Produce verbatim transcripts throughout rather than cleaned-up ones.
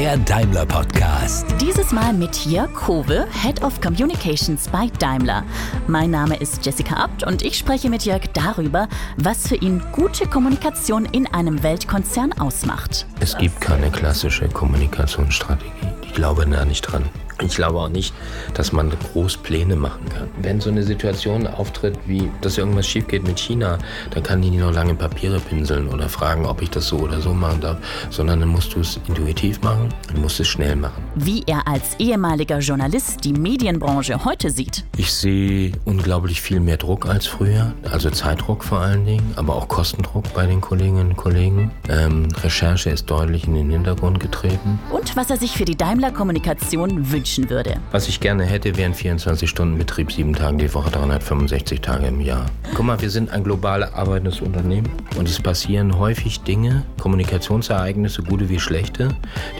Der Daimler Podcast. Dieses Mal mit Jörg Hove, Head of Communications bei Daimler. Mein Name ist Jessica Abt und ich spreche mit Jörg darüber, was für ihn gute Kommunikation in einem Weltkonzern ausmacht. Es gibt keine klassische Kommunikationsstrategie. Ich glaube da nicht dran. Ich glaube auch nicht, dass man groß Pläne machen kann. Wenn so eine Situation auftritt, wie dass irgendwas schief geht mit China, dann kann ich nicht noch lange Papiere pinseln oder fragen, ob ich das so oder so machen darf, sondern dann musst du es intuitiv machen und musst es schnell machen. Wie er als ehemaliger Journalist die Medienbranche heute sieht. Ich sehe unglaublich viel mehr Druck als früher, also Zeitdruck vor allen Dingen, aber auch Kostendruck bei den Kolleginnen und Kollegen. Ähm, Recherche ist deutlich in den Hintergrund getreten. Und was er sich für die Daimler-Kommunikation wünscht. Würde. Was ich gerne hätte, wären vierundzwanzig Stunden Betrieb, sieben Tage die Woche, dreihundertfünfundsechzig Tage im Jahr. Guck mal, wir sind ein global arbeitendes Unternehmen und es passieren häufig Dinge, Kommunikationsereignisse, gute wie schlechte,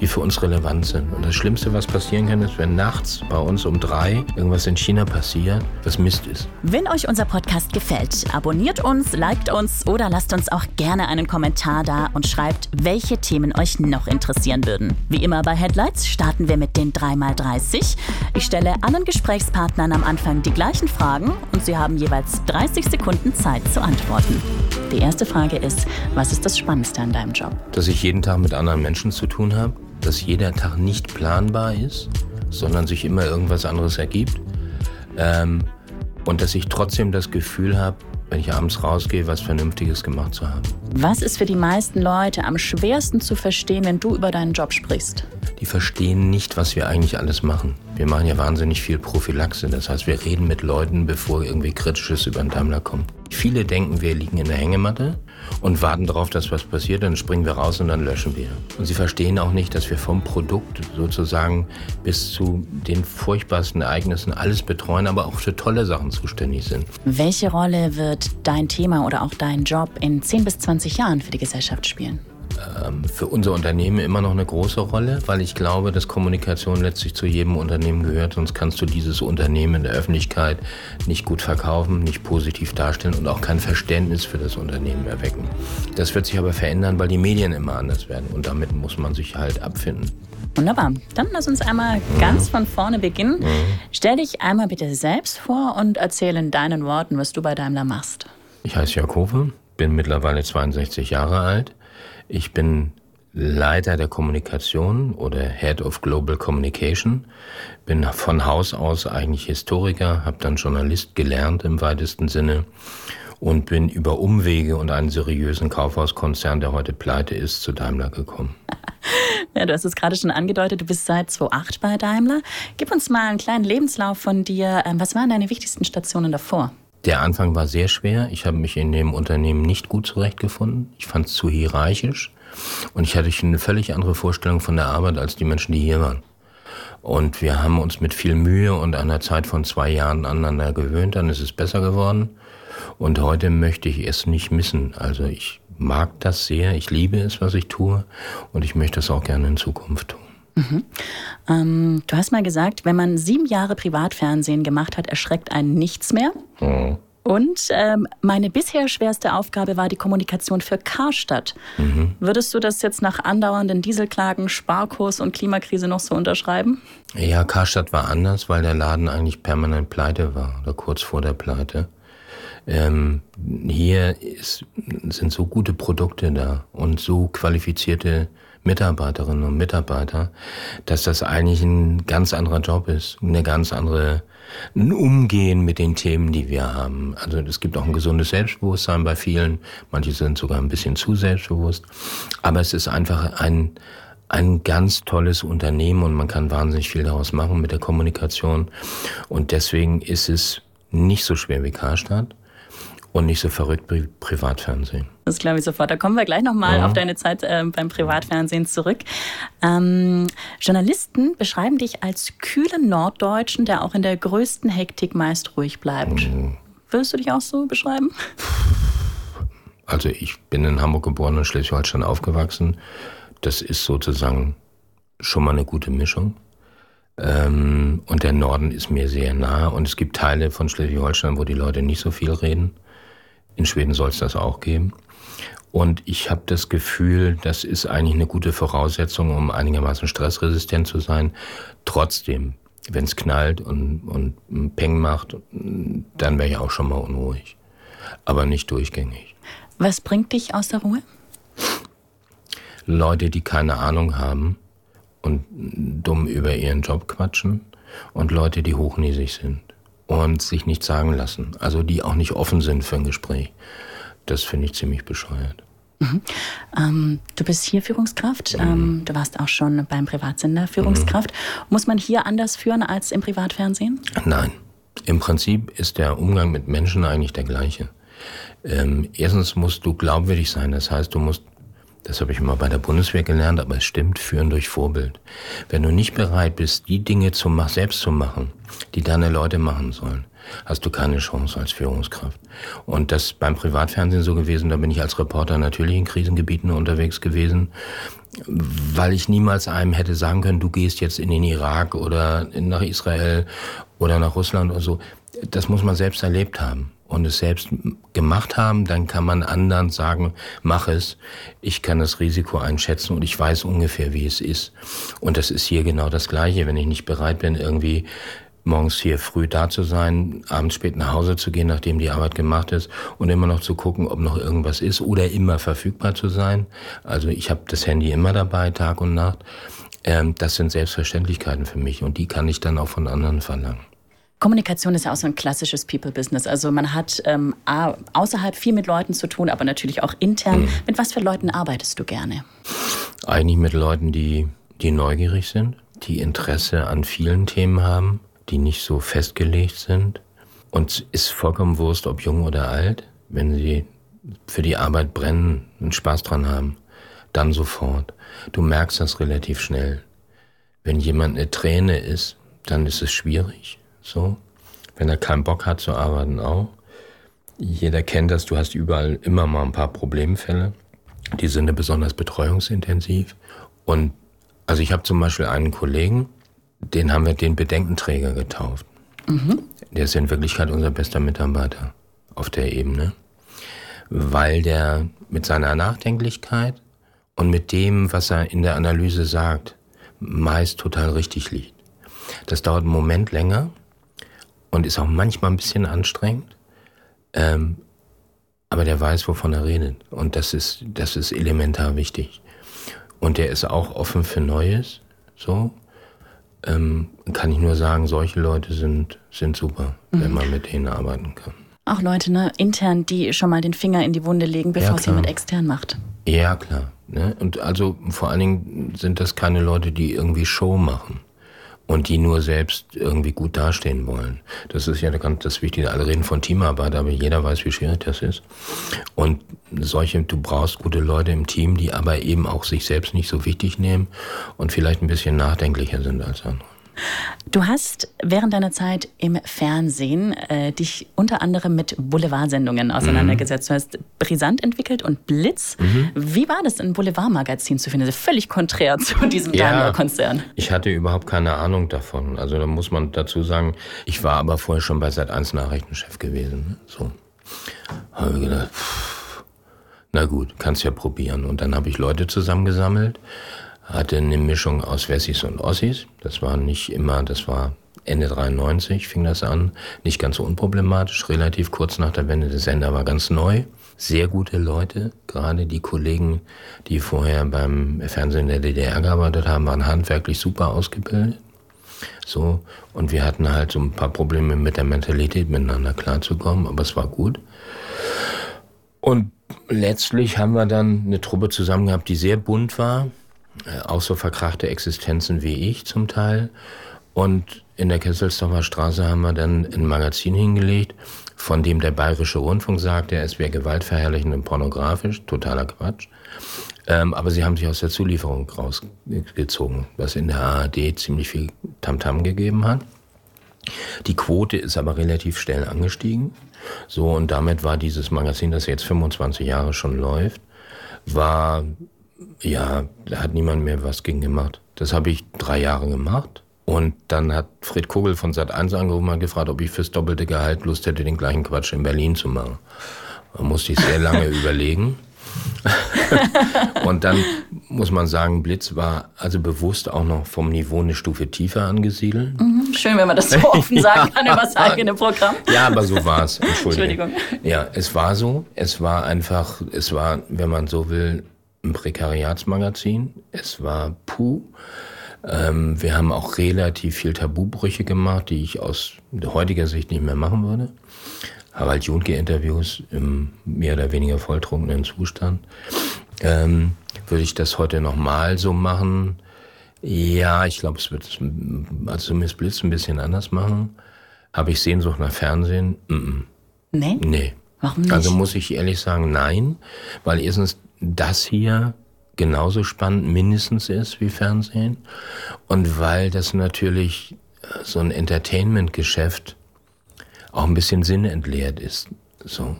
die für uns relevant sind. Und das Schlimmste, was passieren kann, ist, wenn nachts bei uns um drei irgendwas in China passiert, was Mist ist. Wenn euch unser Podcast gefällt, abonniert uns, liked uns oder lasst uns auch gerne einen Kommentar da und schreibt, welche Themen euch noch interessieren würden. Wie immer bei Headlights starten wir mit den drei mal drei. Ich stelle allen Gesprächspartnern am Anfang die gleichen Fragen und sie haben jeweils dreißig Sekunden Zeit zu antworten. Die erste Frage ist, was ist das Spannendste an deinem Job? Dass ich jeden Tag mit anderen Menschen zu tun habe, dass jeder Tag nicht planbar ist, sondern sich immer irgendwas anderes ergibt. Ähm, und dass ich trotzdem das Gefühl habe, wenn ich abends rausgehe, was Vernünftiges gemacht zu haben. Was ist für die meisten Leute am schwersten zu verstehen, wenn du über deinen Job sprichst? Die verstehen nicht, was wir eigentlich alles machen. Wir machen ja wahnsinnig viel Prophylaxe. Das heißt, wir reden mit Leuten, bevor irgendwie Kritisches über den Daimler kommt. Viele denken, wir liegen in der Hängematte und warten darauf, dass was passiert. Dann springen wir raus und dann löschen wir. Und sie verstehen auch nicht, dass wir vom Produkt sozusagen bis zu den furchtbarsten Ereignissen alles betreuen, aber auch für tolle Sachen zuständig sind. Welche Rolle wird dein Thema oder auch dein Job in zehn bis zwanzig Jahren für die Gesellschaft spielen? Für unser Unternehmen immer noch eine große Rolle, weil ich glaube, dass Kommunikation letztlich zu jedem Unternehmen gehört. Sonst kannst du dieses Unternehmen in der Öffentlichkeit nicht gut verkaufen, nicht positiv darstellen und auch kein Verständnis für das Unternehmen erwecken. Das wird sich aber verändern, weil die Medien immer anders werden und damit muss man sich halt abfinden. Wunderbar. Dann lass uns einmal ganz mhm. von vorne beginnen. Mhm. Stell dich einmal bitte selbst vor und erzähl in deinen Worten, was du bei Daimler machst. Ich heiße Jörg Hove, bin mittlerweile zweiundsechzig Jahre alt. Ich bin Leiter der Kommunikation oder Head of Global Communication, bin von Haus aus eigentlich Historiker, habe dann Journalist gelernt im weitesten Sinne und bin über Umwege und einen seriösen Kaufhauskonzern, der heute pleite ist, zu Daimler gekommen. Ja, du hast es gerade schon angedeutet, du bist seit zweitausendacht bei Daimler. Gib uns mal einen kleinen Lebenslauf von dir. Was waren deine wichtigsten Stationen davor? Der Anfang war sehr schwer. Ich habe mich in dem Unternehmen nicht gut zurechtgefunden. Ich fand es zu hierarchisch und ich hatte eine völlig andere Vorstellung von der Arbeit als die Menschen, die hier waren. Und wir haben uns mit viel Mühe und einer Zeit von zwei Jahren aneinander gewöhnt. Dann ist es besser geworden und heute möchte ich es nicht missen. Also ich mag das sehr, ich liebe es, was ich tue und ich möchte es auch gerne in Zukunft tun. Mhm. Ähm, du hast mal gesagt, wenn man sieben Jahre Privatfernsehen gemacht hat, erschreckt einen nichts mehr. Mhm. Und ähm, meine bisher schwerste Aufgabe war die Kommunikation für Karstadt. Mhm. Würdest du das jetzt nach andauernden Dieselklagen, Sparkurs und Klimakrise noch so unterschreiben? Ja, Karstadt war anders, weil der Laden eigentlich permanent pleite war oder kurz vor der Pleite. Ähm, hier ist, sind so gute Produkte da und so qualifizierte Mitarbeiterinnen und Mitarbeiter, dass das eigentlich ein ganz anderer Job ist, eine ganz andere, ein Umgehen mit den Themen, die wir haben. Also es gibt auch ein gesundes Selbstbewusstsein bei vielen, manche sind sogar ein bisschen zu selbstbewusst, aber es ist einfach ein, ein ganz tolles Unternehmen und man kann wahnsinnig viel daraus machen mit der Kommunikation und deswegen ist es nicht so schwer wie Karstadt. Und nicht so verrückt wie Privatfernsehen. Das glaube ich sofort. Da kommen wir gleich nochmal ja. auf deine Zeit äh, beim Privatfernsehen zurück. Ähm, Journalisten beschreiben dich als kühlen Norddeutschen, der auch in der größten Hektik meist ruhig bleibt. Mhm. Würdest du dich auch so beschreiben? Also ich bin in Hamburg geboren und Schleswig-Holstein aufgewachsen. Das ist sozusagen schon mal eine gute Mischung. Ähm, und der Norden ist mir sehr nah. Und es gibt Teile von Schleswig-Holstein, wo die Leute nicht so viel reden. In Schweden soll es das auch geben. Und ich habe das Gefühl, das ist eigentlich eine gute Voraussetzung, um einigermaßen stressresistent zu sein. Trotzdem, wenn es knallt und, und Peng macht, dann wäre ich auch schon mal unruhig. Aber nicht durchgängig. Was bringt dich aus der Ruhe? Leute, die keine Ahnung haben und dumm über ihren Job quatschen. Und Leute, die hochnäsig sind und sich nicht sagen lassen. Also die auch nicht offen sind für ein Gespräch. Das finde ich ziemlich bescheuert. Mhm. Ähm, du bist hier Führungskraft. Mhm. Ähm, du warst auch schon beim Privatsender Führungskraft. Mhm. Muss man hier anders führen als im Privatfernsehen? Nein. Im Prinzip ist der Umgang mit Menschen eigentlich der gleiche. Ähm, erstens musst du glaubwürdig sein. Das heißt, du musst, das habe ich mal bei der Bundeswehr gelernt, aber es stimmt, führen durch Vorbild. Wenn du nicht bereit bist, die Dinge zu, selbst zu machen, die deine Leute machen sollen, hast du keine Chance als Führungskraft. Und das ist beim Privatfernsehen so gewesen, da bin ich als Reporter natürlich in Krisengebieten unterwegs gewesen, weil ich niemals einem hätte sagen können, du gehst jetzt in den Irak oder nach Israel oder nach Russland oder so. Das muss man selbst erlebt haben und es selbst gemacht haben, dann kann man anderen sagen, mach es, ich kann das Risiko einschätzen und ich weiß ungefähr, wie es ist. Und das ist hier genau das Gleiche, wenn ich nicht bereit bin, irgendwie morgens hier früh da zu sein, abends spät nach Hause zu gehen, nachdem die Arbeit gemacht ist und immer noch zu gucken, ob noch irgendwas ist oder immer verfügbar zu sein. Also ich habe das Handy immer dabei, Tag und Nacht. Ähm, das sind Selbstverständlichkeiten für mich und die kann ich dann auch von anderen verlangen. Kommunikation ist ja auch so ein klassisches People-Business. Also man hat ähm, außerhalb viel mit Leuten zu tun, aber natürlich auch intern. Mhm. Mit was für Leuten arbeitest du gerne? Eigentlich mit Leuten, die, die neugierig sind, die Interesse an vielen Themen haben, die nicht so festgelegt sind. Und es ist vollkommen wurscht, ob jung oder alt. Wenn sie für die Arbeit brennen und Spaß dran haben, dann sofort. Du merkst das relativ schnell. Wenn jemand eine Träne ist, dann ist es schwierig. So. Wenn er keinen Bock hat zu arbeiten, auch. Jeder kennt das, du hast überall immer mal ein paar Problemfälle. Die sind ja besonders betreuungsintensiv. Und also ich habe zum Beispiel einen Kollegen, den haben wir den Bedenkenträger getauft. Mhm. Der ist in Wirklichkeit unser bester Mitarbeiter auf der Ebene, weil der mit seiner Nachdenklichkeit und mit dem, was er in der Analyse sagt, meist total richtig liegt. Das dauert einen Moment länger und ist auch manchmal ein bisschen anstrengend, ähm, aber der weiß, wovon er redet und das ist, das ist elementar wichtig. Und der ist auch offen für Neues, so. Ähm, kann ich nur sagen, solche Leute sind, sind super, mhm. wenn man mit denen arbeiten kann. Auch Leute, ne, intern, die schon mal den Finger in die Wunde legen, bevor ja, es jemand extern macht. Ja, klar. Ne? Und also vor allen Dingen sind das keine Leute, die irgendwie Show machen und die nur selbst irgendwie gut dastehen wollen. Das ist ja ganz das Wichtige. Alle reden von Teamarbeit, aber jeder weiß, wie schwierig das ist. Und solche, du brauchst gute Leute im Team, die aber eben auch sich selbst nicht so wichtig nehmen und vielleicht ein bisschen nachdenklicher sind als andere. Du hast während deiner Zeit im Fernsehen äh, dich unter anderem mit Boulevardsendungen auseinandergesetzt. Mhm. Du hast Brisant entwickelt und Blitz. Mhm. Wie war das, ein Boulevardmagazin zu finden? Das ist völlig konträr zu diesem ja, Daimler-Konzern. Ich hatte überhaupt keine Ahnung davon. Also da muss man dazu sagen, ich war aber vorher schon bei Sat eins Nachrichtenchef gewesen. So habe ich gedacht, pff, na gut, kannst ja probieren. Und dann habe ich Leute zusammengesammelt. Hatte eine Mischung aus Wessis und Ossis. Das war nicht immer, das war Ende dreiundneunzig fing das an. Nicht ganz so unproblematisch, relativ kurz nach der Wende. Der Sender war ganz neu. Sehr gute Leute, gerade die Kollegen, die vorher beim Fernsehen der D D R gearbeitet haben, waren handwerklich super ausgebildet. So, und wir hatten halt so ein paar Probleme mit der Mentalität, miteinander klarzukommen, aber es war gut. Und letztlich haben wir dann eine Truppe zusammen gehabt, die sehr bunt war. Auch so verkrachte Existenzen wie ich zum Teil. Und in der Kesselstorfer Straße haben wir dann ein Magazin hingelegt, von dem der Bayerische Rundfunk sagte, es wäre gewaltverherrlichend und pornografisch. Totaler Quatsch. Ähm, aber sie haben sich aus der Zulieferung rausgezogen, was in der A R D ziemlich viel Tamtam gegeben hat. Die Quote ist aber relativ schnell angestiegen. So, und damit war dieses Magazin, das jetzt fünfundzwanzig Jahre schon läuft, war... Ja, da hat niemand mehr was gegen gemacht. Das habe ich drei Jahre gemacht. Und dann hat Fred Kugel von Sat eins angerufen und gefragt, ob ich fürs doppelte Gehalt Lust hätte, den gleichen Quatsch in Berlin zu machen. Da musste ich sehr lange überlegen. Und dann muss man sagen, Blitz war also bewusst auch noch vom Niveau eine Stufe tiefer angesiedelt. Mhm. Schön, wenn man das so offen sagen kann über das eigene Programm. Ja, aber so war es. Entschuldigung. Entschuldigung. Ja, es war so. Es war einfach, es war, wenn man so will, ein Prekariatsmagazin. Es war puh. Ähm, wir haben auch relativ viel Tabubrüche gemacht, die ich aus heutiger Sicht nicht mehr machen würde. Harald Junke-Interviews im mehr oder weniger volltrunkenen Zustand. Ähm, würde ich das heute nochmal so machen? Ja, ich glaube, es wird also zumindest Blitz ein bisschen anders machen. Habe ich Sehnsucht nach Fernsehen? Mm-mm. Nee? Nee. Warum nicht? Also muss ich ehrlich sagen, nein. Weil erstens das hier genauso spannend mindestens ist wie Fernsehen. Und weil das natürlich so ein Entertainment-Geschäft auch ein bisschen sinnentleert ist. So.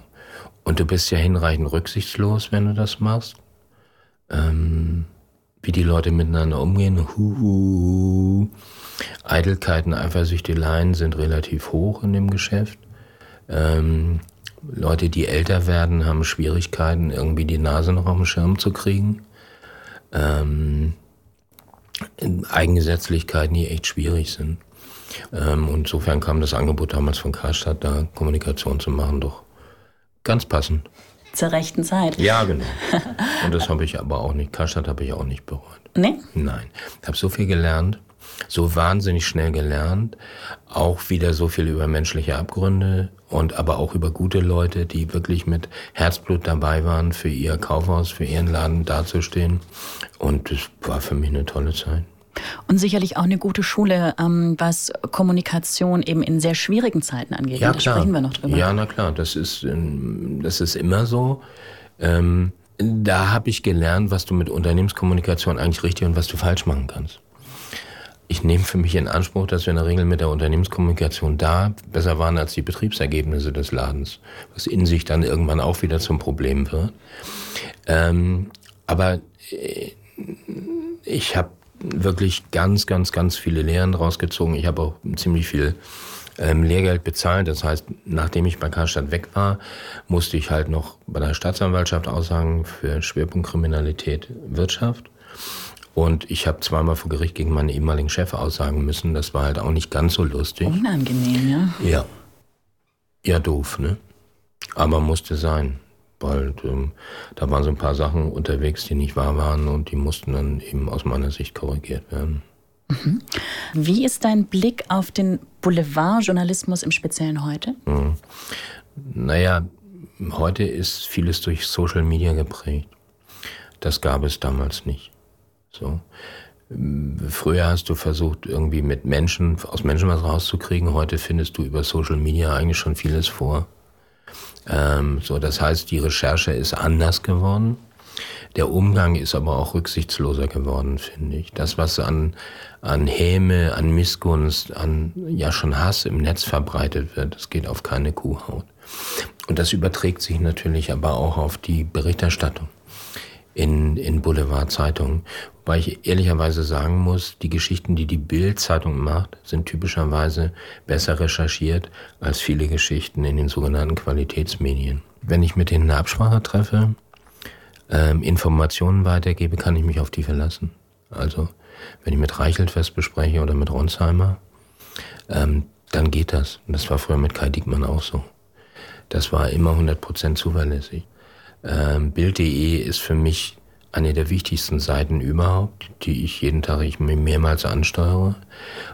Und du bist ja hinreichend rücksichtslos, wenn du das machst. Ähm, wie die Leute miteinander umgehen. Huhuhu. Eitelkeiten, Eifersüchteleien sind relativ hoch in dem Geschäft. Ähm, Leute, die älter werden, haben Schwierigkeiten, irgendwie die Nase noch auf den Schirm zu kriegen. Ähm, Eigengesetzlichkeiten, die echt schwierig sind. Ähm, und insofern kam das Angebot damals von Karstadt, da Kommunikation zu machen, doch ganz passend. Zur rechten Zeit. Ja, genau. Und das habe ich aber auch nicht, Karstadt habe ich auch nicht bereut. Nee? Nein. Ich habe so viel gelernt, so wahnsinnig schnell gelernt, auch wieder so viel über menschliche Abgründe und aber auch über gute Leute, die wirklich mit Herzblut dabei waren, für ihr Kaufhaus, für ihren Laden dazustehen. Und das war für mich eine tolle Zeit. Und sicherlich auch eine gute Schule, ähm, was Kommunikation eben in sehr schwierigen Zeiten angeht. Ja, da klar. Sprechen wir noch drüber. Ja, na klar, das ist, das ist immer so. Ähm, da habe ich gelernt, was du mit Unternehmenskommunikation eigentlich richtig und was du falsch machen kannst. Ich nehme für mich in Anspruch, dass wir in der Regel mit der Unternehmenskommunikation da besser waren als die Betriebsergebnisse des Ladens, was in sich dann irgendwann auch wieder zum Problem wird. Ähm, aber ich habe wirklich ganz, ganz, ganz viele Lehren rausgezogen. Ich habe auch ziemlich viel ähm, Lehrgeld bezahlt. Das heißt, nachdem ich bei Karstadt weg war, musste ich halt noch bei der Staatsanwaltschaft aussagen für Schwerpunkt Kriminalität, Wirtschaft. Und ich habe zweimal vor Gericht gegen meinen ehemaligen Chef aussagen müssen. Das war halt auch nicht ganz so lustig. Unangenehm, ja. Ja. Ja, doof, ne? Aber musste sein. Weil ähm, da waren so ein paar Sachen unterwegs, die nicht wahr waren und die mussten dann eben aus meiner Sicht korrigiert werden. Mhm. Wie ist dein Blick auf den Boulevardjournalismus im Speziellen heute? Mhm. Naja, heute ist vieles durch Social Media geprägt. Das gab es damals nicht. So. Früher hast du versucht, irgendwie mit Menschen, aus Menschen was rauszukriegen. Heute findest du über Social Media eigentlich schon vieles vor. Ähm, so, das heißt, die Recherche ist anders geworden. Der Umgang ist aber auch rücksichtsloser geworden, finde ich. Das, was an, an Häme, an Missgunst, an, ja, schon Hass im Netz verbreitet wird, das geht auf keine Kuhhaut. Und das überträgt sich natürlich aber auch auf die Berichterstattung in, in Boulevardzeitungen. Wobei ich ehrlicherweise sagen muss, die Geschichten, die die Bild-Zeitung macht, sind typischerweise besser recherchiert als viele Geschichten in den sogenannten Qualitätsmedien. Wenn ich mit denen eine Absprache treffe, ähm, Informationen weitergebe, kann ich mich auf die verlassen. Also, wenn ich mit Reichelt was bespreche oder mit Ronsheimer, ähm, dann geht das. Und das war früher mit Kai Diekmann auch so. Das war immer hundert Prozent zuverlässig. Ähm, Bild.de ist für mich eine der wichtigsten Seiten überhaupt, die ich jeden Tag ich mir mehrmals ansteuere.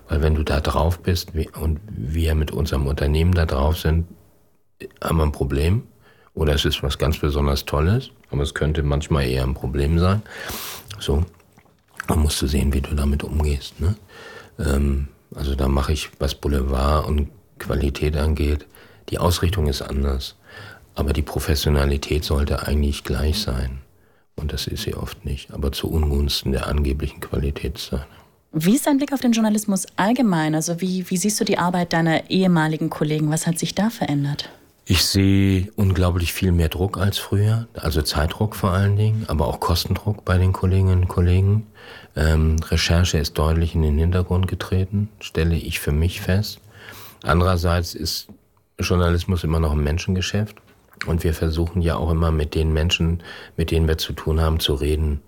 Weil wenn du da drauf bist wie, und wir mit unserem Unternehmen da drauf sind, haben wir ein Problem. Oder es ist was ganz besonders Tolles, aber es könnte manchmal eher ein Problem sein. So, dann musst du sehen, wie du damit umgehst. Ne? Ähm, also da mache ich, was Boulevard und Qualität angeht, die Ausrichtung ist anders. Aber die Professionalität sollte eigentlich gleich sein. Und das ist sie oft nicht, aber zu Ungunsten der angeblichen Qualitätsseite. Wie ist dein Blick auf den Journalismus allgemein? Also wie, wie siehst du die Arbeit deiner ehemaligen Kollegen? Was hat sich da verändert? Ich sehe unglaublich viel mehr Druck als früher, also Zeitdruck vor allen Dingen, aber auch Kostendruck bei den Kolleginnen und Kollegen. Ähm, Recherche ist deutlich in den Hintergrund getreten, stelle ich für mich fest. Andererseits ist Journalismus immer noch ein Menschengeschäft. Und wir versuchen ja auch immer mit den Menschen, mit denen wir zu tun haben, zu reden,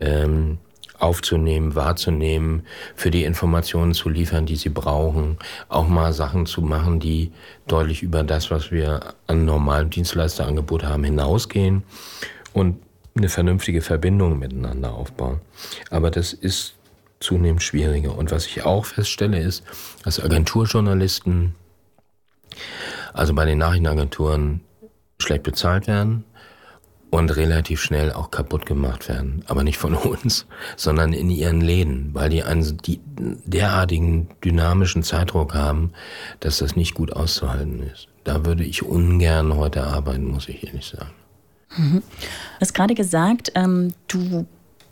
ähm, aufzunehmen, wahrzunehmen, für die Informationen zu liefern, die sie brauchen, auch mal Sachen zu machen, die deutlich über das, was wir an normalem Dienstleisterangebot haben, hinausgehen und eine vernünftige Verbindung miteinander aufbauen. Aber das ist zunehmend schwieriger. Und was ich auch feststelle, ist, dass Agenturjournalisten, also bei den Nachrichtenagenturen, schlecht bezahlt werden und relativ schnell auch kaputt gemacht werden. Aber nicht von uns, sondern in ihren Läden, weil die einen die derartigen dynamischen Zeitdruck haben, dass das nicht gut auszuhalten ist. Da würde ich ungern heute arbeiten, muss ich ehrlich sagen. Mhm. Du hast gerade gesagt, ähm, du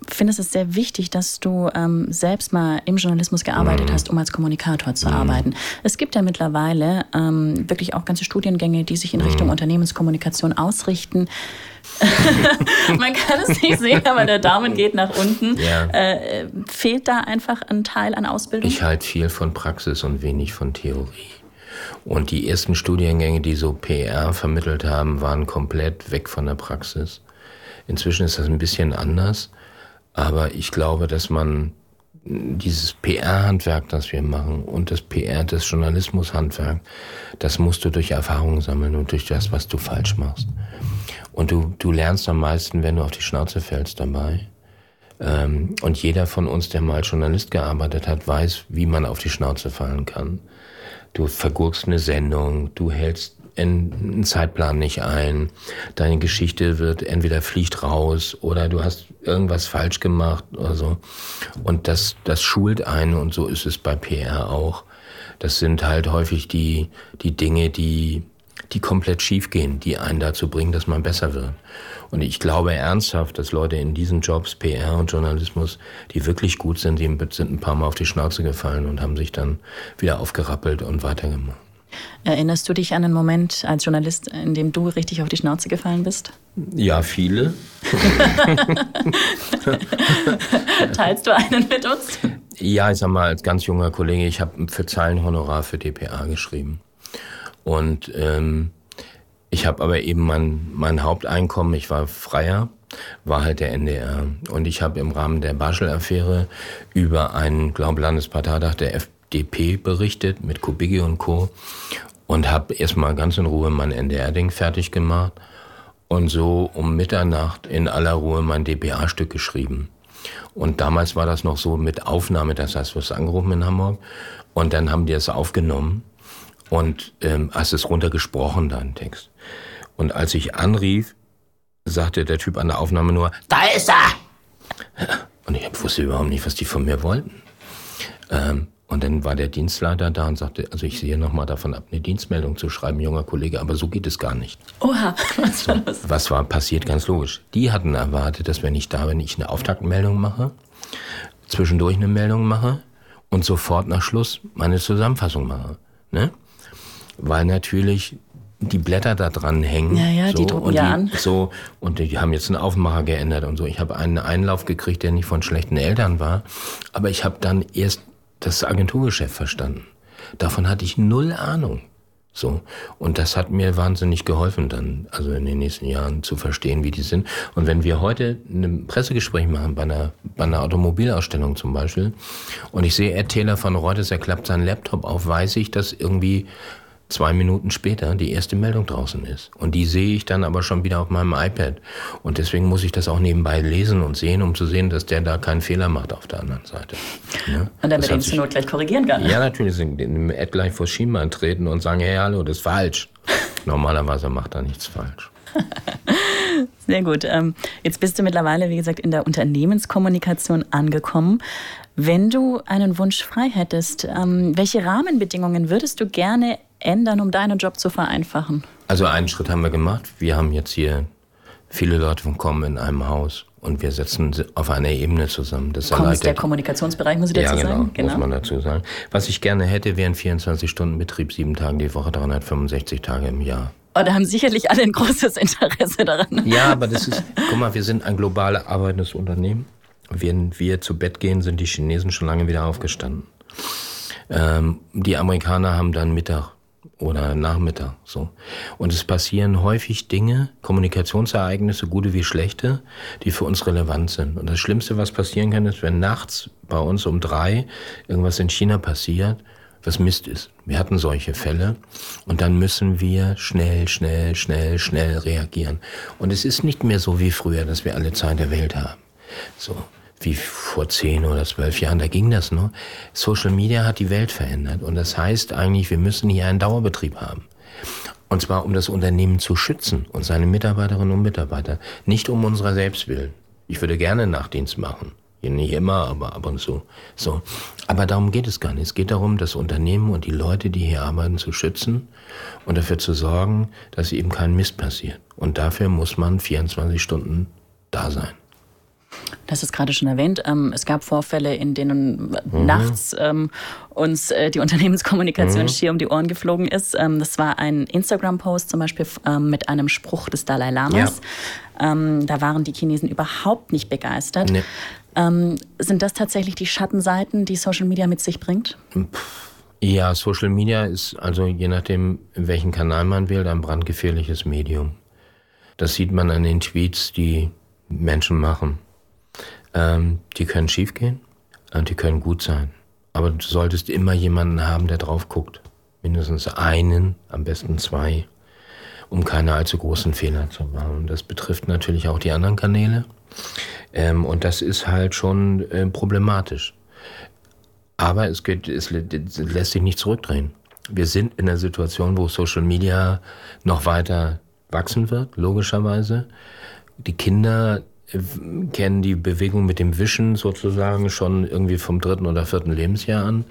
findest es sehr wichtig, dass du ähm, selbst mal im Journalismus gearbeitet mhm. hast, um als Kommunikator zu mhm. arbeiten. Es gibt ja mittlerweile ähm, wirklich auch ganze Studiengänge, die sich in mhm. Richtung Unternehmenskommunikation ausrichten. Man kann es nicht sehen, aber der Daumen geht nach unten. Ja. Äh, fehlt da einfach ein Teil an Ausbildung? Ich halte viel von Praxis und wenig von Theorie. Und die ersten Studiengänge, die so P R vermittelt haben, waren komplett weg von der Praxis. Inzwischen ist das ein bisschen anders. Aber ich glaube, dass man dieses P R-Handwerk, das wir machen, und das P R, das Journalismus-Handwerk, das musst du durch Erfahrung sammeln und durch das, was du falsch machst. Und du, du lernst am meisten, wenn du auf die Schnauze fällst dabei. Und jeder von uns, der mal als Journalist gearbeitet hat, weiß, wie man auf die Schnauze fallen kann. Du vergurkst eine Sendung, du hältst einen Zeitplan nicht ein, deine Geschichte wird entweder fliegt raus oder du hast irgendwas falsch gemacht oder so. Und das, das schult einen, und so ist es bei P R auch. Das sind halt häufig die, die Dinge, die, die komplett schief gehen, die einen dazu bringen, dass man besser wird. Und ich glaube ernsthaft, dass Leute in diesen Jobs, P R und Journalismus, die wirklich gut sind, die sind ein paar Mal auf die Schnauze gefallen und haben sich dann wieder aufgerappelt und weitergemacht. Erinnerst du dich an einen Moment als Journalist, in dem du richtig auf die Schnauze gefallen bist? Ja, viele. Teilst du einen mit uns? Ja, ich sag mal, als ganz junger Kollege, ich habe für Zeilenhonorar für D P A geschrieben. Und ähm, ich habe aber eben mein, mein Haupteinkommen, ich war Freier, war halt der N D R. Und ich habe im Rahmen der Baschel-Affäre über einen, glaube ich, Landesparteitag der F P Ö berichtet mit Kubicki und Co. und habe erstmal ganz in Ruhe mein N D R-Ding fertig gemacht und so um Mitternacht in aller Ruhe mein D P A-Stück geschrieben. Und damals war das noch so mit Aufnahme, das heißt, du hast angerufen in Hamburg und dann haben die es aufgenommen und ähm, hast es runtergesprochen, deinen Text. Und als ich anrief, sagte der Typ an der Aufnahme nur, da ist er! Und ich wusste überhaupt nicht, was die von mir wollten. Ähm, Und dann war der Dienstleiter da und sagte, also ich sehe nochmal davon ab, eine Dienstmeldung zu schreiben, junger Kollege, aber so geht es gar nicht. Oha, was war das? So, was war passiert? Ganz logisch. Die hatten erwartet, dass wenn ich da bin, ich eine Auftaktmeldung mache, zwischendurch eine Meldung mache und sofort nach Schluss meine Zusammenfassung mache. Ne? Weil natürlich die Blätter da dran hängen. Ja, ja, so, die drucken ja an. So, und die haben jetzt einen Aufmacher geändert und so. Ich habe einen Einlauf gekriegt, der nicht von schlechten Eltern war, aber ich habe dann erst das Agenturgeschäft verstanden. Davon hatte ich null Ahnung. So. Und das hat mir wahnsinnig geholfen dann, also in den nächsten Jahren zu verstehen, wie die sind. Und wenn wir heute ein Pressegespräch machen, bei einer, bei einer Automobilausstellung zum Beispiel, und ich sehe Ed Taylor von Reuters, er klappt seinen Laptop auf, weiß ich, dass irgendwie zwei Minuten später die erste Meldung draußen ist. Und die sehe ich dann aber schon wieder auf meinem iPad. Und deswegen muss ich das auch nebenbei lesen und sehen, um zu sehen, dass der da keinen Fehler macht auf der anderen Seite. Ja? Und damit er ihn zur Not gleich korrigieren kann. Ja, natürlich. Dem Ad gleich vor Schienbein treten und sagen, hey, hallo, das ist falsch. Normalerweise macht er nichts falsch. Sehr gut. Jetzt bist du mittlerweile, wie gesagt, in der Unternehmenskommunikation angekommen. Wenn du einen Wunsch frei hättest, welche Rahmenbedingungen würdest du gerne ändern, um deinen Job zu vereinfachen? Also einen Schritt haben wir gemacht. Wir haben jetzt hier viele Leute von kommen in einem Haus und wir setzen auf einer Ebene zusammen. Das ist der Kommunikationsbereich, muss ich dazu ja, genau, sagen? Genau, muss man dazu sagen. Was ich gerne hätte, wären vierundzwanzig Stunden Betrieb, sieben Tage die Woche, dreihundertfünfundsechzig Tage im Jahr. Oder haben sicherlich alle ein großes Interesse daran. Ja, aber das ist, guck mal, wir sind ein global arbeitendes Unternehmen. Wenn wir zu Bett gehen, sind die Chinesen schon lange wieder aufgestanden. Ähm, die Amerikaner haben dann Mittag. oder Nachmittag. So. Und es passieren häufig Dinge, Kommunikationsereignisse, gute wie schlechte, die für uns relevant sind. Und das Schlimmste, was passieren kann, ist, wenn nachts bei uns um drei irgendwas in China passiert, was Mist ist. Wir hatten solche Fälle und dann müssen wir schnell, schnell, schnell, schnell reagieren. Und es ist nicht mehr so wie früher, dass wir alle Zeit der Welt haben. So. Wie vor zehn oder zwölf Jahren, da ging das nur. Social Media hat die Welt verändert und das heißt eigentlich, wir müssen hier einen Dauerbetrieb haben. Und zwar, um das Unternehmen zu schützen und seine Mitarbeiterinnen und Mitarbeiter, nicht um unserer selbst willen. Ich würde gerne Nachtdienst machen, nicht immer, aber ab und zu. So. Aber darum geht es gar nicht. Es geht darum, das Unternehmen und die Leute, die hier arbeiten, zu schützen und dafür zu sorgen, dass eben kein Mist passiert. Und dafür muss man vierundzwanzig Stunden da sein. Das ist gerade schon erwähnt. Es gab Vorfälle, in denen mhm. nachts uns die Unternehmenskommunikation mhm. schier um die Ohren geflogen ist. Das war ein Instagram-Post zum Beispiel mit einem Spruch des Dalai Lamas. Ja. Da waren die Chinesen überhaupt nicht begeistert. Nee. Sind das tatsächlich die Schattenseiten, die Social Media mit sich bringt? Ja, Social Media ist also, je nachdem, welchen Kanal man wählt, ein brandgefährliches Medium. Das sieht man an den Tweets, die Menschen machen. Die können schief gehen und die können gut sein. Aber du solltest immer jemanden haben, der drauf guckt. Mindestens einen, am besten zwei, um keine allzu großen Fehler zu machen. Und das betrifft natürlich auch die anderen Kanäle. Und das ist halt schon problematisch. Aber es, geht, es lässt sich nicht zurückdrehen. Wir sind in einer Situation, wo Social Media noch weiter wachsen wird, logischerweise. Die Kinder kennen die Bewegung mit dem Wischen sozusagen schon irgendwie vom dritten oder vierten Lebensjahr an.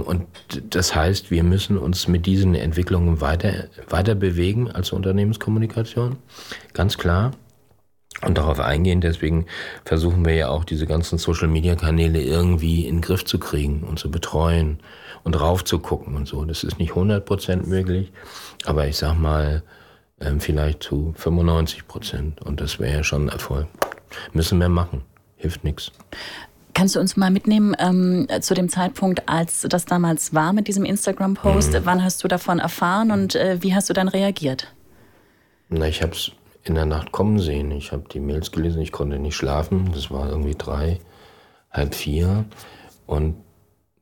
Und das heißt, wir müssen uns mit diesen Entwicklungen weiter, weiter bewegen als Unternehmenskommunikation, ganz klar. Und darauf eingehen, deswegen versuchen wir ja auch, diese ganzen Social-Media-Kanäle irgendwie in den Griff zu kriegen und zu betreuen und drauf zu gucken und so. Das ist nicht hundert Prozent möglich, aber ich sag mal, vielleicht zu fünfundneunzig Prozent. Und das wäre ja schon ein Erfolg. Müssen wir machen. Hilft nichts. Kannst du uns mal mitnehmen ähm, zu dem Zeitpunkt, als das damals war mit diesem Instagram-Post? Mhm. Wann hast du davon erfahren und äh, wie hast du dann reagiert? Na, ich habe es in der Nacht kommen sehen. Ich habe die Mails gelesen, ich konnte nicht schlafen. Das war irgendwie drei, halb vier. Und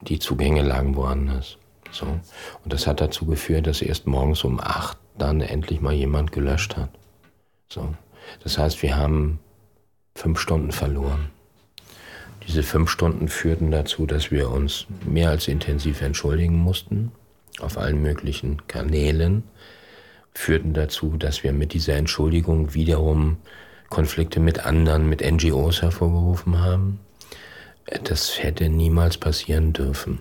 die Zugänge lagen woanders. So. Und das hat dazu geführt, dass erst morgens um acht dann endlich mal jemand gelöscht hat. So. Das heißt, wir haben fünf Stunden verloren. Diese fünf Stunden führten dazu, dass wir uns mehr als intensiv entschuldigen mussten, auf allen möglichen Kanälen, führten dazu, dass wir mit dieser Entschuldigung wiederum Konflikte mit anderen, mit N G Os hervorgerufen haben. Das hätte niemals passieren dürfen.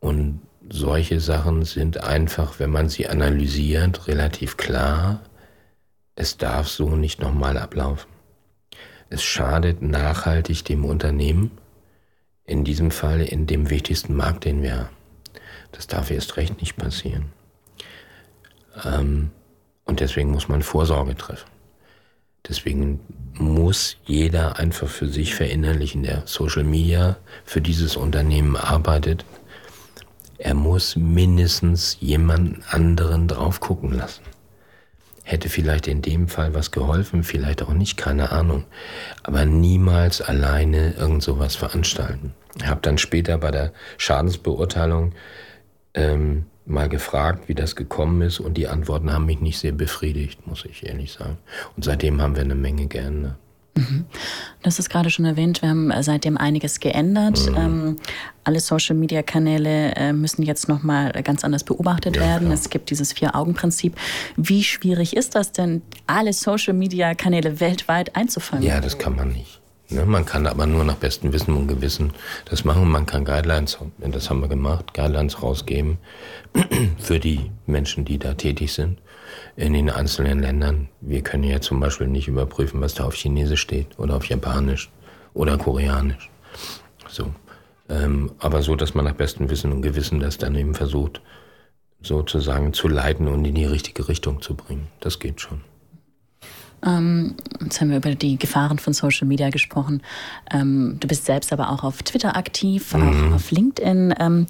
Und solche Sachen sind einfach, wenn man sie analysiert, relativ klar. Es darf so nicht nochmal ablaufen. Es schadet nachhaltig dem Unternehmen, in diesem Fall in dem wichtigsten Markt, den wir haben. Das darf erst recht nicht passieren. Und deswegen muss man Vorsorge treffen. Deswegen muss jeder einfach für sich verinnerlichen, der Social Media für dieses Unternehmen arbeitet. Er muss mindestens jemanden anderen drauf gucken lassen. Hätte vielleicht in dem Fall was geholfen, vielleicht auch nicht, keine Ahnung. Aber niemals alleine irgend sowas veranstalten. Ich habe dann später bei der Schadensbeurteilung ähm, mal gefragt, wie das gekommen ist. Und die Antworten haben mich nicht sehr befriedigt, muss ich ehrlich sagen. Und seitdem haben wir eine Menge geändert. Das ist gerade schon erwähnt, wir haben seitdem einiges geändert. Mhm. Ähm, alle Social-Media-Kanäle äh, müssen jetzt nochmal ganz anders beobachtet ja, werden. Klar. Es gibt dieses Vier-Augen-Prinzip. Wie schwierig ist das denn, alle Social-Media-Kanäle weltweit einzufangen? Ja, das kann man nicht. Ne? Man kann aber nur nach bestem Wissen und Gewissen das machen. Man kann Guidelines, das haben wir gemacht, Guidelines rausgeben für die Menschen, die da tätig sind. In den einzelnen Ländern. Wir können ja zum Beispiel nicht überprüfen, was da auf Chinesisch steht oder auf Japanisch oder Koreanisch. So. Ähm, aber so, dass man nach bestem Wissen und Gewissen das dann eben versucht, sozusagen zu leiten und in die richtige Richtung zu bringen. Das geht schon. Ähm, jetzt haben wir über die Gefahren von Social Media gesprochen. Ähm, du bist selbst aber auch auf Twitter aktiv, mhm. auch auf LinkedIn. Ähm,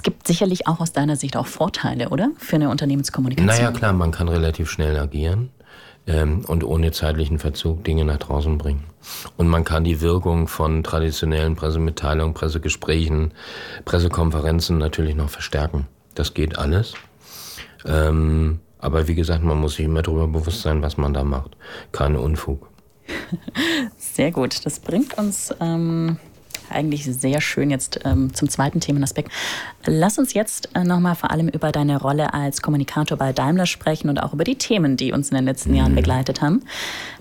Es gibt sicherlich auch aus deiner Sicht auch Vorteile, oder? Für eine Unternehmenskommunikation. Naja, klar, man kann relativ schnell agieren ähm, und ohne zeitlichen Verzug Dinge nach draußen bringen. Und man kann die Wirkung von traditionellen Pressemitteilungen, Pressegesprächen, Pressekonferenzen natürlich noch verstärken. Das geht alles. Ähm, aber wie gesagt, man muss sich immer darüber bewusst sein, was man da macht. Kein Unfug. Sehr gut. Das bringt uns ähm, eigentlich sehr schön jetzt ähm, zum zweiten Themenaspekt. Lass uns jetzt äh, nochmal vor allem über deine Rolle als Kommunikator bei Daimler sprechen und auch über die Themen, die uns in den letzten mhm. Jahren begleitet haben.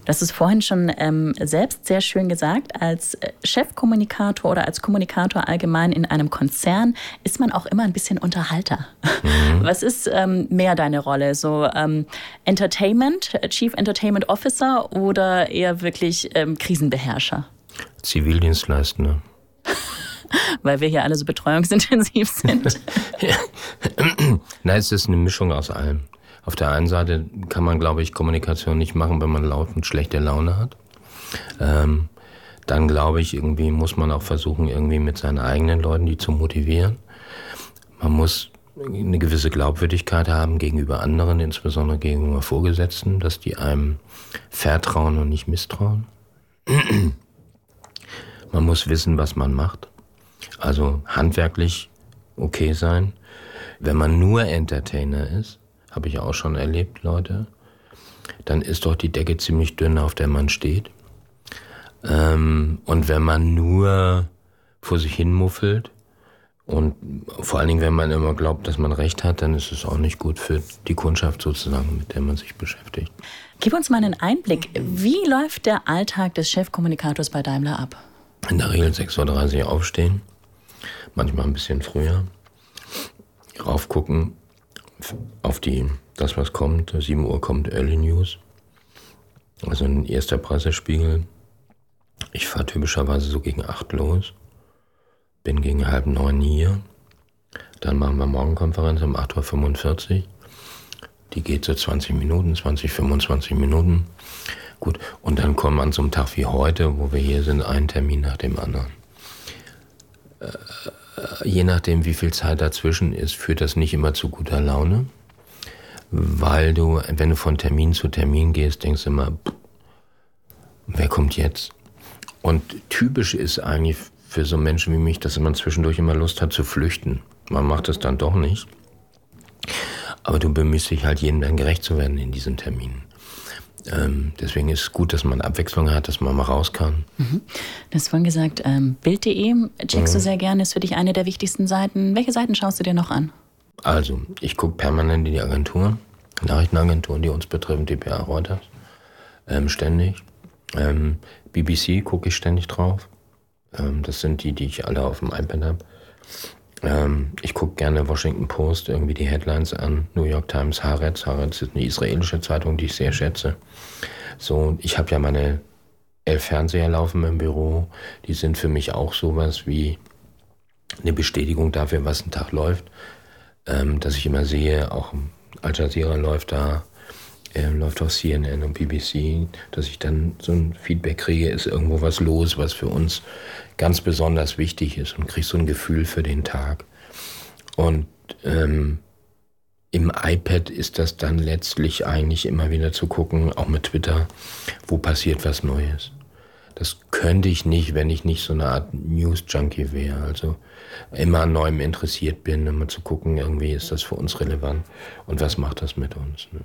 Du hast es vorhin schon ähm, selbst sehr schön gesagt, als Chefkommunikator oder als Kommunikator allgemein in einem Konzern ist man auch immer ein bisschen Unterhalter. Mhm. Was ist ähm, mehr deine Rolle? So ähm, Entertainment, Chief Entertainment Officer oder eher wirklich ähm, Krisenbeherrscher? Zivildienstleistender. Weil wir hier alle so betreuungsintensiv sind. Nein, es ist eine Mischung aus allem. Auf der einen Seite kann man, glaube ich, Kommunikation nicht machen, wenn man laut und schlechte Laune hat. Ähm, dann, glaube ich, irgendwie muss man auch versuchen, irgendwie mit seinen eigenen Leuten die zu motivieren. Man muss eine gewisse Glaubwürdigkeit haben gegenüber anderen, insbesondere gegenüber Vorgesetzten, dass die einem vertrauen und nicht misstrauen. Man muss wissen, was man macht. Also handwerklich okay sein. Wenn man nur Entertainer ist, habe ich auch schon erlebt, Leute, dann ist doch die Decke ziemlich dünn, auf der man steht. Ähm, und wenn man nur vor sich hin muffelt und vor allen Dingen, wenn man immer glaubt, dass man Recht hat, dann ist es auch nicht gut für die Kundschaft sozusagen, mit der man sich beschäftigt. Gib uns mal einen Einblick. Wie läuft der Alltag des Chefkommunikators bei Daimler ab? In der Regel sechs Uhr dreißig aufstehen, manchmal ein bisschen früher, raufgucken auf die, das, was kommt. sieben Uhr kommt Early News, also ein erster Pressespiegel. Ich fahre typischerweise so gegen acht los, bin gegen halb neun hier. Dann machen wir Morgenkonferenz um acht Uhr fünfundvierzig. Die geht so zwanzig Minuten, zwanzig, fünfundzwanzig Minuten. Gut, und dann kommt man zum Tag wie heute, wo wir hier sind, einen Termin nach dem anderen. Äh, je nachdem, wie viel Zeit dazwischen ist, führt das nicht immer zu guter Laune, weil du, wenn du von Termin zu Termin gehst, denkst du immer, pff, wer kommt jetzt? Und typisch ist eigentlich für so Menschen wie mich, dass man zwischendurch immer Lust hat zu flüchten. Man macht es dann doch nicht. Aber du bemühst dich halt, jedem dann gerecht zu werden in diesen Terminen. Deswegen ist es gut, dass man Abwechslung hat, dass man mal raus kann. Mhm. Du hast vorhin gesagt, ähm, Bild.de checkst mhm. du sehr gerne, ist für dich eine der wichtigsten Seiten. Welche Seiten schaust du dir noch an? Also, ich gucke permanent in die Agenturen, Nachrichtenagenturen, die uns betreffen, D P A, Reuters, ähm, ständig. Ähm, B B C gucke ich ständig drauf. Ähm, das sind die, die ich alle auf dem iPad habe. Ähm, ich gucke gerne Washington Post, irgendwie die Headlines an, New York Times, Haaretz. Haaretz ist eine israelische Zeitung, die ich sehr schätze. So, ich habe ja meine elf Fernseher laufen im Büro. Die sind für mich auch sowas wie eine Bestätigung dafür, was ein Tag läuft. Ähm, dass ich immer sehe, auch Al Jazeera läuft da, äh, läuft auch C N N und B B C, dass ich dann so ein Feedback kriege, ist irgendwo was los, was für uns ganz besonders wichtig ist, und kriegst so ein Gefühl für den Tag. Und ähm, im iPad ist das dann letztlich eigentlich immer wieder zu gucken, auch mit Twitter, wo passiert was Neues. Das könnte ich nicht, wenn ich nicht so eine Art News-Junkie wäre. Also immer an Neuem interessiert bin, immer zu gucken, irgendwie ist das für uns relevant und was macht das mit uns, ne?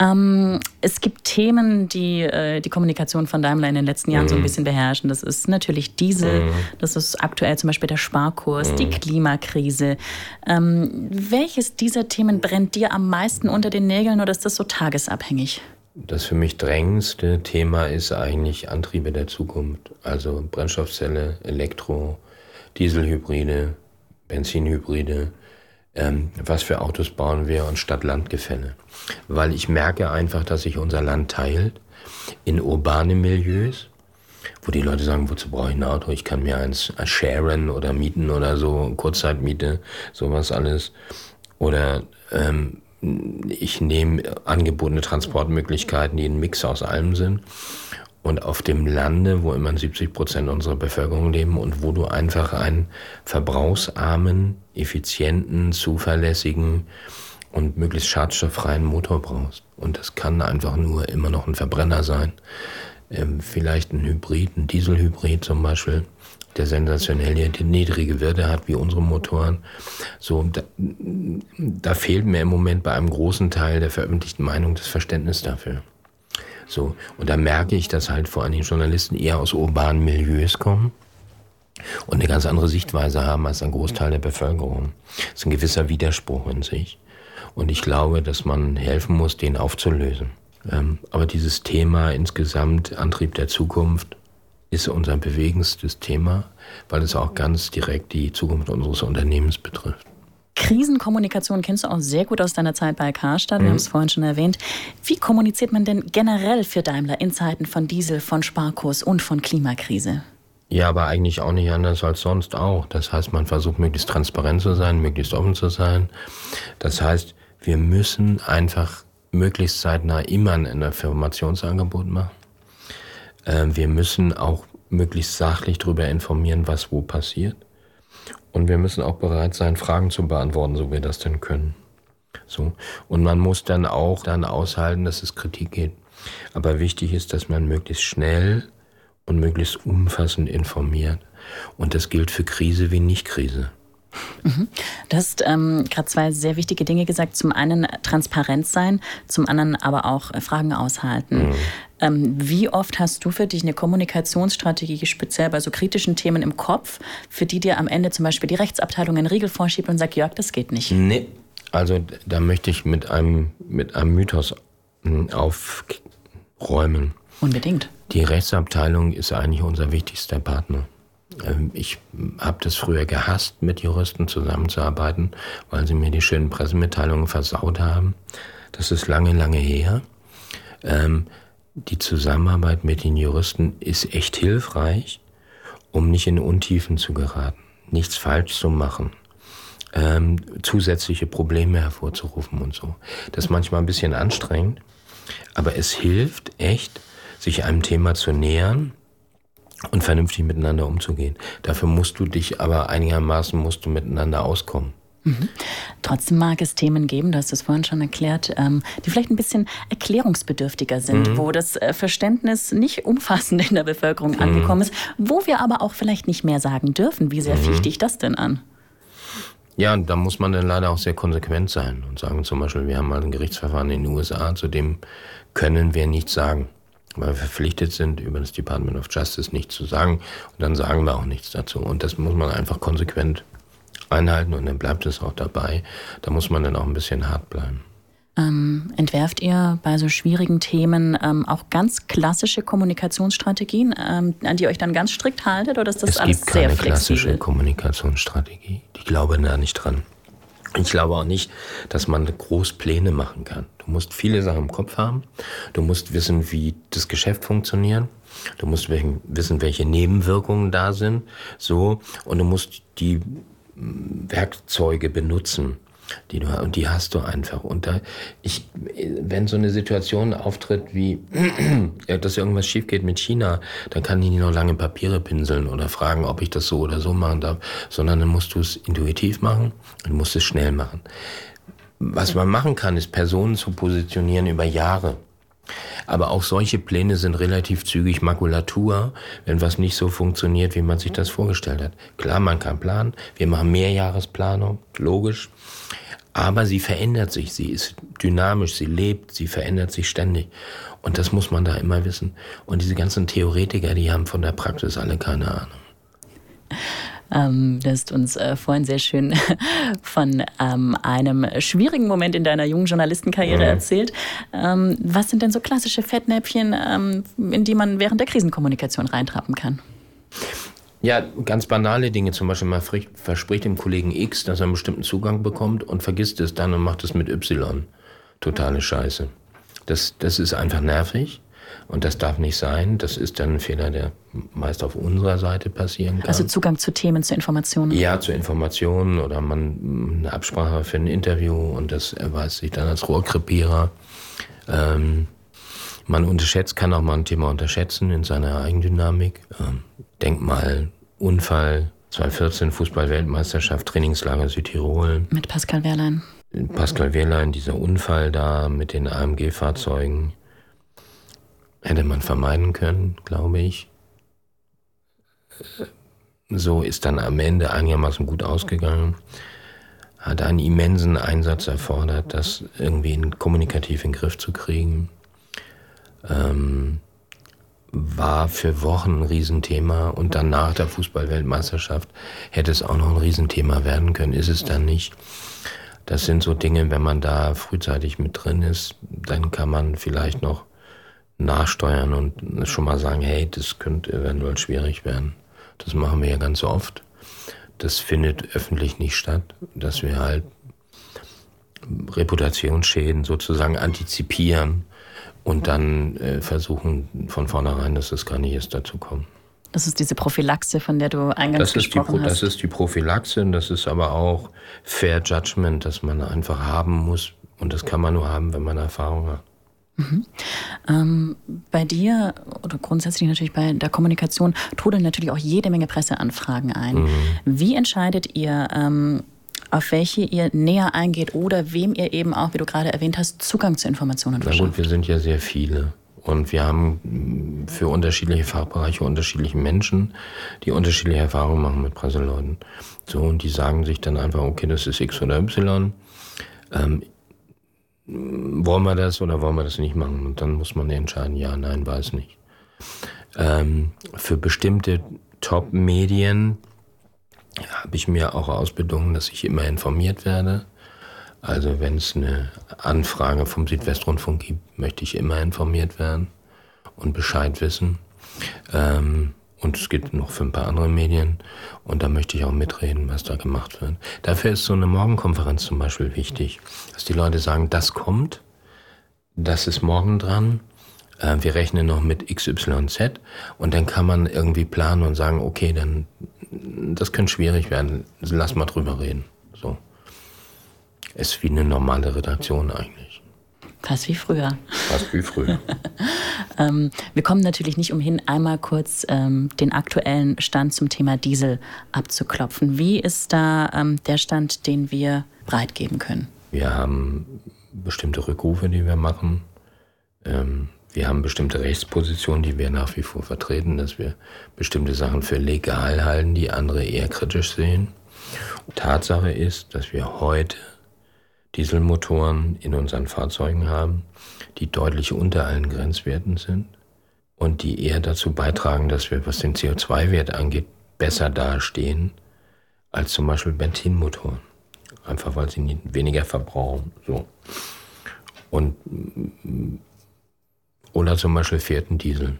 Ähm, es gibt Themen, die äh, die Kommunikation von Daimler in den letzten Jahren mhm. so ein bisschen beherrschen. Das ist natürlich Diesel, mhm. das ist aktuell zum Beispiel der Sparkurs, mhm. die Klimakrise. Ähm, welches dieser Themen brennt dir am meisten unter den Nägeln oder ist das so tagesabhängig? Das für mich drängendste Thema ist eigentlich Antriebe der Zukunft. Also Brennstoffzelle, Elektro, Dieselhybride, Benzinhybride. Ähm, was für Autos bauen wir und Stadt-Land-Gefälle. Weil ich merke einfach, dass sich unser Land teilt in urbane Milieus, wo die Leute sagen, wozu brauche ich ein Auto? Ich kann mir eins sharen oder mieten oder so, Kurzzeitmiete, sowas alles. Oder ähm, ich nehme angebotene Transportmöglichkeiten, die ein Mix aus allem sind. Und auf dem Lande, wo immer siebzig Prozent unserer Bevölkerung leben und wo du einfach einen verbrauchsarmen, effizienten, zuverlässigen und möglichst schadstofffreien Motor brauchst. Und das kann einfach nur immer noch ein Verbrenner sein. Vielleicht ein Hybrid, ein Dieselhybrid zum Beispiel, der sensationell niedrige Werte hat wie unsere Motoren. So, da, da fehlt mir im Moment bei einem großen Teil der veröffentlichten Meinung das Verständnis dafür. So, und da merke ich, dass halt vor allem Journalisten eher aus urbanen Milieus kommen und eine ganz andere Sichtweise haben als ein Großteil der Bevölkerung. Das ist ein gewisser Widerspruch in sich. Und ich glaube, dass man helfen muss, den aufzulösen. Aber dieses Thema insgesamt, Antrieb der Zukunft, ist unser bewegendstes Thema, weil es auch ganz direkt die Zukunft unseres Unternehmens betrifft. Krisenkommunikation kennst du auch sehr gut aus deiner Zeit bei Karstadt, wir mhm. haben es vorhin schon erwähnt. Wie kommuniziert man denn generell für Daimler in Zeiten von Diesel, von Sparkurs und von Klimakrise? Ja, aber eigentlich auch nicht anders als sonst auch. Das heißt, man versucht möglichst transparent zu sein, möglichst offen zu sein. Das heißt, wir müssen einfach möglichst zeitnah immer ein Informationsangebot machen. Wir müssen auch möglichst sachlich darüber informieren, was wo passiert. Und wir müssen auch bereit sein, Fragen zu beantworten, so wir das denn können. So. Und man muss dann auch dann aushalten, dass es Kritik gibt. Aber wichtig ist, dass man möglichst schnell und möglichst umfassend informiert. Und das gilt für Krise wie Nicht-Krise. Mhm. Du hast ähm, gerade zwei sehr wichtige Dinge gesagt. Zum einen transparent sein, zum anderen aber auch äh, Fragen aushalten. Mhm. Ähm, wie oft hast du für dich eine Kommunikationsstrategie, speziell bei so kritischen Themen im Kopf, für die dir am Ende zum Beispiel die Rechtsabteilung einen Riegel vorschiebt und sagt, Jörg, das geht nicht? Nee, also da möchte ich mit einem, mit einem Mythos aufräumen. Unbedingt. Die Rechtsabteilung ist eigentlich unser wichtigster Partner. Ich habe das früher gehasst, mit Juristen zusammenzuarbeiten, weil sie mir die schönen Pressemitteilungen versaut haben. Das ist lange, lange her. Die Zusammenarbeit mit den Juristen ist echt hilfreich, um nicht in Untiefen zu geraten, nichts falsch zu machen, zusätzliche Probleme hervorzurufen und so. Das ist manchmal ein bisschen anstrengend, aber es hilft echt, sich einem Thema zu nähern und vernünftig miteinander umzugehen. Dafür musst du dich aber einigermaßen musst du miteinander auskommen. Mhm. Trotzdem mag es Themen geben, du hast es vorhin schon erklärt, die vielleicht ein bisschen erklärungsbedürftiger sind, mhm. wo das Verständnis nicht umfassend in der Bevölkerung mhm. angekommen ist, wo wir aber auch vielleicht nicht mehr sagen dürfen. Wie sehr mhm. ficht dich das denn an? Ja, da muss man dann leider auch sehr konsequent sein und sagen zum Beispiel, wir haben mal ein Gerichtsverfahren in den U S A, zu dem können wir nichts sagen, weil wir verpflichtet sind, über das Department of Justice nichts zu sagen. Und dann sagen wir auch nichts dazu. Und das muss man einfach konsequent einhalten und dann bleibt es auch dabei. Da muss man dann auch ein bisschen hart bleiben. Ähm, entwerft ihr bei so schwierigen Themen ähm, auch ganz klassische Kommunikationsstrategien, ähm, an die ihr euch dann ganz strikt haltet? Oder ist das alles sehr flexibel? Es gibt keine klassische Kommunikationsstrategie. Ich glaube da nicht dran. Ich glaube auch nicht, dass man groß Pläne machen kann. Du musst viele Sachen im Kopf haben. Du musst wissen, wie das Geschäft funktioniert. Du musst wissen, welche Nebenwirkungen da sind. So. Und du musst die Werkzeuge benutzen, die du und die hast du einfach. Und da, ich, wenn so eine Situation auftritt, wie dass irgendwas schief geht mit China, dann kann ich nicht noch lange Papiere pinseln oder fragen, ob ich das so oder so machen darf, sondern dann musst du es intuitiv machen und musst es schnell machen. Was man machen kann, ist Personen zu positionieren über Jahre. Aber auch solche Pläne sind relativ zügig Makulatur, wenn was nicht so funktioniert, wie man sich das vorgestellt hat. Klar, man kann planen, wir machen Mehrjahresplanung, logisch, aber sie verändert sich, sie ist dynamisch, sie lebt, sie verändert sich ständig und das muss man da immer wissen. Und diese ganzen Theoretiker, die haben von der Praxis alle keine Ahnung. Ähm, du hast uns äh, vorhin sehr schön von ähm, einem schwierigen Moment in deiner jungen Journalistenkarriere mhm. erzählt. Ähm, was sind denn so klassische Fettnäpfchen, ähm, in die man während der Krisenkommunikation reintrappen kann? Ja, ganz banale Dinge. Zum Beispiel, man verspricht dem Kollegen X, dass er einen bestimmten Zugang bekommt und vergisst es dann und macht es mit Y. Totale Scheiße. Das, das ist einfach nervig. Und das darf nicht sein. Das ist dann ein Fehler, der meist auf unserer Seite passieren kann. Also Zugang zu Themen, zu Informationen? Ja, zu Informationen oder man eine Absprache für ein Interview und das erweist sich dann als Rohrkrepierer. Ähm, Man unterschätzt, kann auch mal ein Thema unterschätzen in seiner Eigendynamik. Ähm, Denkmal, Unfall, zweitausendvierzehn Fußball-Weltmeisterschaft, Trainingslager Südtirol. Mit Pascal Wehrlein. Pascal Wehrlein, dieser Unfall da mit den A M G-Fahrzeugen, hätte man vermeiden können, glaube ich. So ist dann am Ende einigermaßen gut ausgegangen. Hat einen immensen Einsatz erfordert, das irgendwie kommunikativ in den Griff zu kriegen. Ähm, war für Wochen ein Riesenthema und dann nach der Fußball-Weltmeisterschaft hätte es auch noch ein Riesenthema werden können, ist es dann nicht. Das sind so Dinge, wenn man da frühzeitig mit drin ist, dann kann man vielleicht noch nachsteuern und schon mal sagen, hey, das könnte eventuell schwierig werden. Das machen wir ja ganz oft. Das findet öffentlich nicht statt, dass wir halt Reputationsschäden sozusagen antizipieren und dann äh, versuchen von vornherein, dass es gar nicht erst dazu kommt. Das ist diese Prophylaxe, von der du eingangs gesprochen hast. Das ist die Prophylaxe und das ist aber auch Fair Judgment, das man einfach haben muss. Und das kann man nur haben, wenn man Erfahrung hat. Mhm. Ähm, bei dir oder grundsätzlich natürlich bei der Kommunikation trudeln natürlich auch jede Menge Presseanfragen ein. Mhm. Wie entscheidet ihr, ähm, auf welche ihr näher eingeht oder wem ihr eben auch, wie du gerade erwähnt hast, Zugang zu Informationen verschafft? Na gut, wir sind ja sehr viele und wir haben für unterschiedliche Fachbereiche unterschiedliche Menschen, die unterschiedliche Erfahrungen machen mit Presseleuten. So, und die sagen sich dann einfach, okay, das ist X oder Y. Ähm, Wollen wir das oder wollen wir das nicht machen? Und dann muss man entscheiden, ja, nein, weiß nicht. Ähm, für bestimmte Top-Medien habe ich mir auch ausbedungen, dass ich immer informiert werde. Also wenn es eine Anfrage vom Südwestrundfunk gibt, möchte ich immer informiert werden und Bescheid wissen. Ähm, und es gibt noch für ein paar andere Medien und da möchte ich auch mitreden, was da gemacht wird. Dafür ist so eine Morgenkonferenz zum Beispiel wichtig, dass die Leute sagen, das kommt, das ist morgen dran, wir rechnen noch mit X Y Z und dann kann man irgendwie planen und sagen, okay, dann das könnte schwierig werden, lass mal drüber reden. So. Ist wie eine normale Redaktion eigentlich. Fast wie früher. Fast wie früher. ähm, wir kommen natürlich nicht umhin, einmal kurz ähm, den aktuellen Stand zum Thema Diesel abzuklopfen. Wie ist da ähm, der Stand, den wir breitgeben können? Wir haben bestimmte Rückrufe, die wir machen. Ähm, wir haben bestimmte Rechtspositionen, die wir nach wie vor vertreten, dass wir bestimmte Sachen für legal halten, die andere eher kritisch sehen. Tatsache ist, dass wir heute Dieselmotoren in unseren Fahrzeugen haben, die deutlich unter allen Grenzwerten sind und die eher dazu beitragen, dass wir, was den C O zwei Wert angeht, besser dastehen als zum Beispiel Benzinmotoren. Einfach weil sie weniger verbrauchen. So. Und Ola zum Beispiel fährt einen Diesel.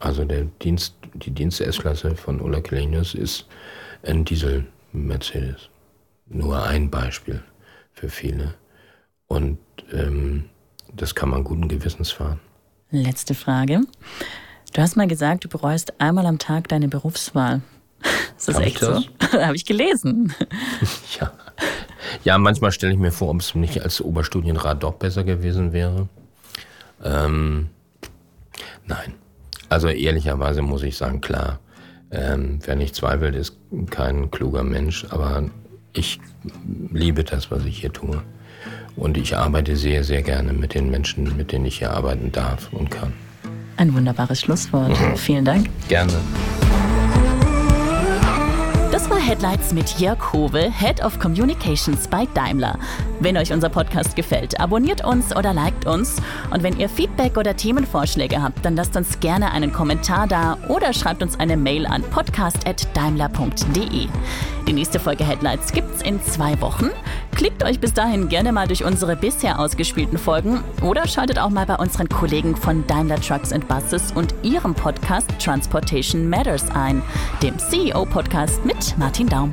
Also der Dienst, die Dienst-S-Klasse von Ola Källenius ist ein Diesel-Mercedes. Nur ein Beispiel für viele. Und ähm, das kann man guten Gewissens fahren. Letzte Frage. Du hast mal gesagt, du bereust einmal am Tag deine Berufswahl. Ist das Hab echt ich das? so? Habe ich gelesen. Ja. Ja, manchmal stelle ich mir vor, ob es nicht als Oberstudienrat doch besser gewesen wäre. Ähm, nein. Also ehrlicherweise muss ich sagen, klar, ähm, wer nicht zweifelt, ist kein kluger Mensch, aber ich liebe das, was ich hier tue. Und ich arbeite sehr, sehr gerne mit den Menschen, mit denen ich hier arbeiten darf und kann. Ein wunderbares Schlusswort. Mhm. Vielen Dank. Gerne. Das war Headlights mit Jörg Hove, Head of Communications bei Daimler. Wenn euch unser Podcast gefällt, abonniert uns oder liked uns. Und wenn ihr Feedback oder Themenvorschläge habt, dann lasst uns gerne einen Kommentar da oder schreibt uns eine Mail an podcast at daimler punkt de. Die nächste Folge Headlights gibt's in zwei Wochen. Klickt euch bis dahin gerne mal durch unsere bisher ausgespielten Folgen oder schaltet auch mal bei unseren Kollegen von Daimler Trucks and Buses und ihrem Podcast Transportation Matters ein, dem C E O-Podcast mit Martin Daum.